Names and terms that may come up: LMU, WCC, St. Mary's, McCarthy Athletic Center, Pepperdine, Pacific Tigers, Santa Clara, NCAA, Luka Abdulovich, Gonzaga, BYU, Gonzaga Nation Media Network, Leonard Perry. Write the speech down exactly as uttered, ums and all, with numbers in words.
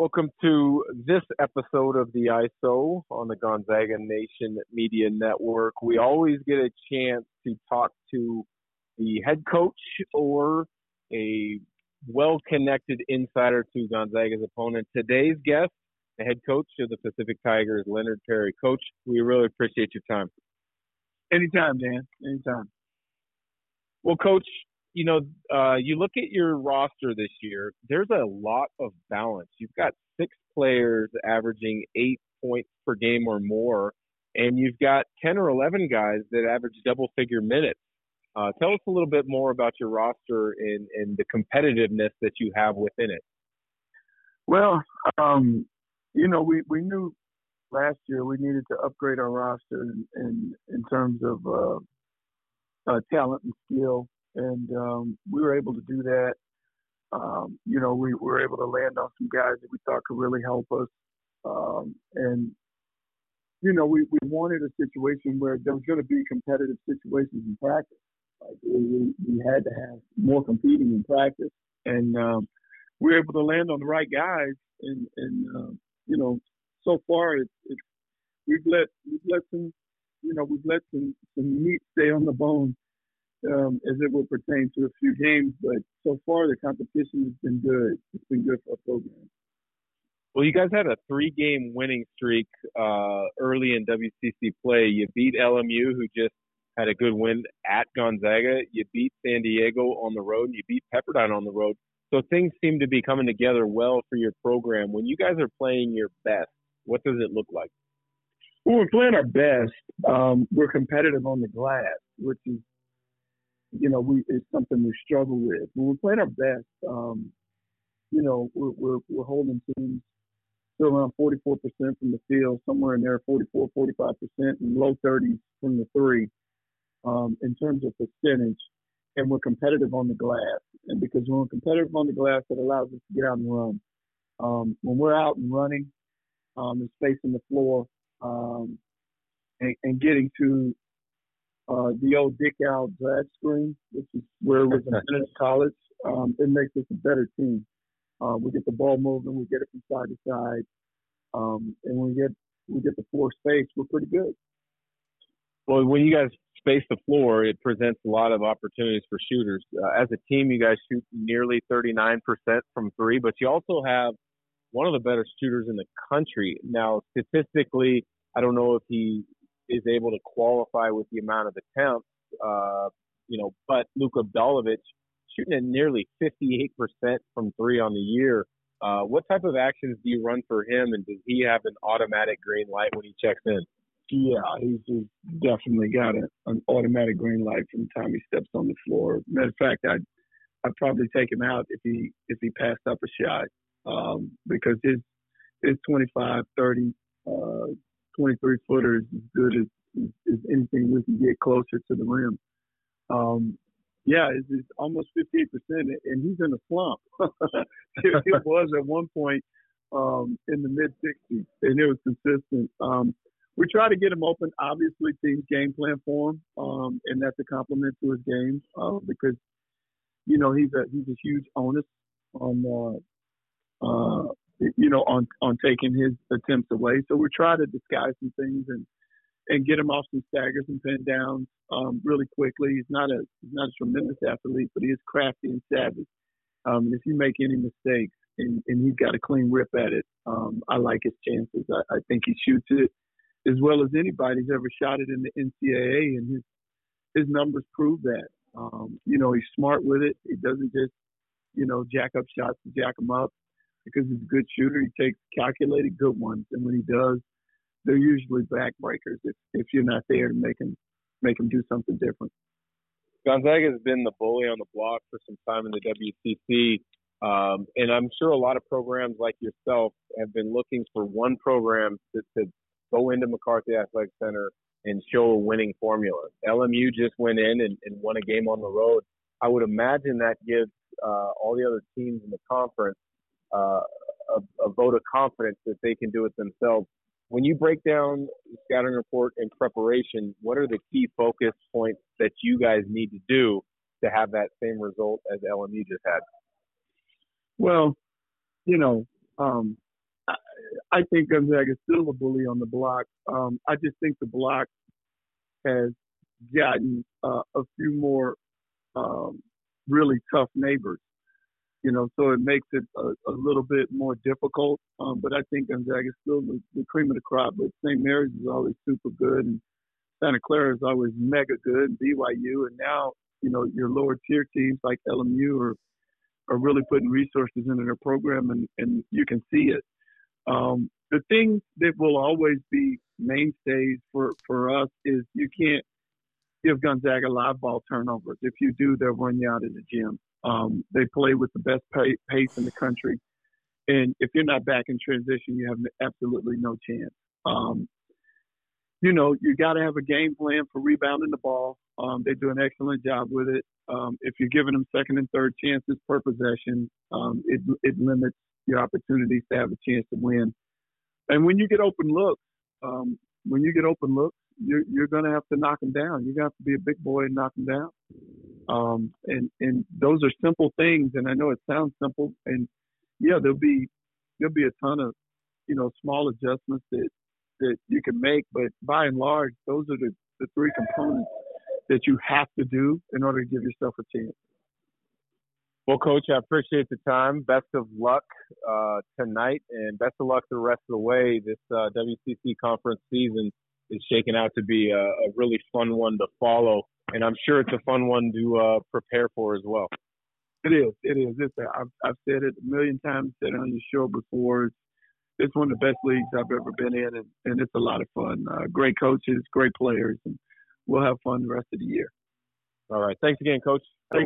Welcome to this episode of the I S O on the Gonzaga Nation Media Network. We always get a chance to talk to the head coach or a well-connected insider to Gonzaga's opponent. Today's guest, the head coach of the Pacific Tigers, Leonard Perry. Coach, we really appreciate your time. Anytime, Dan. Anytime. Well, Coach, you know, uh, you look at your roster this year, there's a lot of balance. You've got six players averaging eight points per game or more, and you've got ten or eleven guys that average double-figure minutes. Uh, tell us a little bit more about your roster and, and the competitiveness that you have within it. Well, um, you know, we, we knew last year we needed to upgrade our roster in, in, in terms of uh, uh, talent and skill. And um, we were able to do that. Um, you know, we were able to land on some guys that we thought could really help us. Um, and, you know, we, we wanted a situation where there was going to be competitive situations in practice. Like we, we had to have more competing in practice. And um, we were able to land on the right guys. And, and um, you know, so far it's, it's, we've let we've let some, you know, we've let some, some meat stay on the bone. Um, as it will pertain to a few games, but so far the competition has been good. It's been good for our program. Well, you guys had a three-game winning streak uh, early in W C C play. You beat L M U, who just had a good win at Gonzaga. You beat San Diego on the road. You beat Pepperdine on the road. So things seem to be coming together well for your program. When you guys are playing your best, what does it look like? Well, we're playing our best. Um, we're competitive on the glass, which is you know, we it's something we struggle with. When we're playing our best, um, you know, we're, we're we're holding teams still around forty-four percent from the field, somewhere in there, forty-four, forty-five percent, and low thirties from the three um, in terms of percentage. And we're competitive on the glass. And because we're competitive on the glass, it allows us to get out and run. Um, when we're out and running um, and spacing the floor um, and, and getting to Uh, the old Dick Al drag screen, which is where we're in college, um, it makes us a better team. Uh, we get the ball moving, we get it from side to side, um, and when we get we get the floor space, we're pretty good. Well, when you guys space the floor, it presents a lot of opportunities for shooters. Uh, as a team, you guys shoot nearly thirty-nine percent from three, but you also have one of the better shooters in the country. Now, statistically, I don't know if he is able to qualify with the amount of attempts, uh, you know, but Luka Abdulovich shooting at nearly fifty-eight percent from three on the year. Uh, what type of actions do you run for him, and does he have an automatic green light when he checks in? Yeah, he's, he's definitely got a, an automatic green light from the time he steps on the floor. Matter of fact, I'd, I'd probably take him out if he if he passed up a shot um, because his, his twenty-five, thirty, uh, twenty-three footer is as good as, as anything we can get closer to the rim. Um, yeah, it's, it's almost fifty-eight percent, and he's in a slump. it, it was at one point um, in the mid sixties, and it was consistent. Um, we try to get him open. Obviously, teams game plan for him, um, and that's a compliment to his game uh, because, you know, he's a he's a huge onus on uh, uh, you know, on, on taking his attempts away. So we try to disguise some things and, and get him off some staggers and pin downs um, really quickly. He's not a he's not a tremendous athlete, but he is crafty and savvy. Um, and if you make any mistakes and, and he's got a clean rip at it, um, I like his chances. I, I think he shoots it as well as anybody's ever shot it in the N C double A, and his his numbers prove that. Um, you know, he's smart with it. He doesn't just, you know, jack up shots to jack them up. Because he's a good shooter, he takes calculated good ones, and when he does, they're usually backbreakers if, if you're not there to make him, make him do something different. Gonzaga has been the bully on the block for some time in the W C C, um, and I'm sure a lot of programs like yourself have been looking for one program to, to go into McCarthy Athletic Center and show a winning formula. L M U just went in and, and won a game on the road. I would imagine that gives uh, all the other teams in the conference Uh, a, a vote of confidence that they can do it themselves. When you break down the scouting report and preparation, what are the key focus points that you guys need to do to have that same result as L M U just had? Well, you know, um, I think Gonzaga is still a bully on the block. Um, I just think the block has gotten uh, a few more um, really tough neighbors, you know, so it makes it a, a little bit more difficult. Um, but I think Gonzaga is still the, the cream of the crop. But Saint Mary's is always super good, and Santa Clara is always mega good, and B Y U, and now, you know, your lower tier teams like L M U are, are really putting resources into their program, and, and you can see it. Um, the thing that will always be mainstays for, for us is you can't give Gonzaga live ball turnovers. If you do, they'll run you out of the gym. Um, they play with the best pay, pace in the country. And if you're not back in transition, you have absolutely no chance. Um, you know, you got to have a game plan for rebounding the ball. Um, they do an excellent job with it. Um, if you're giving them second and third chances per possession, um, it, it limits your opportunities to have a chance to win. And when you get open looks, um, when you get open looks, you're, you're going to have to knock them down. You're going to have to be a big boy and knock them down. Um, and, and those are simple things. And I know it sounds simple. And yeah, there'll be, there'll be a ton of, you know, small adjustments that, that you can make, but by and large, those are the, the three components that you have to do in order to give yourself a chance. Well, Coach, I appreciate the time. Best of luck uh, tonight, and best of luck the rest of the way. This uh, W C C conference season is shaking out to be a, a really fun one to follow, and I'm sure it's a fun one to uh, prepare for as well. It is. It is. It's a, I've, I've said it a million times, said it on your show before. It's, it's one of the best leagues I've ever been in, and, and it's a lot of fun. Uh, great coaches, great players, and we'll have fun the rest of the year. All right. Thanks again, Coach. Thanks.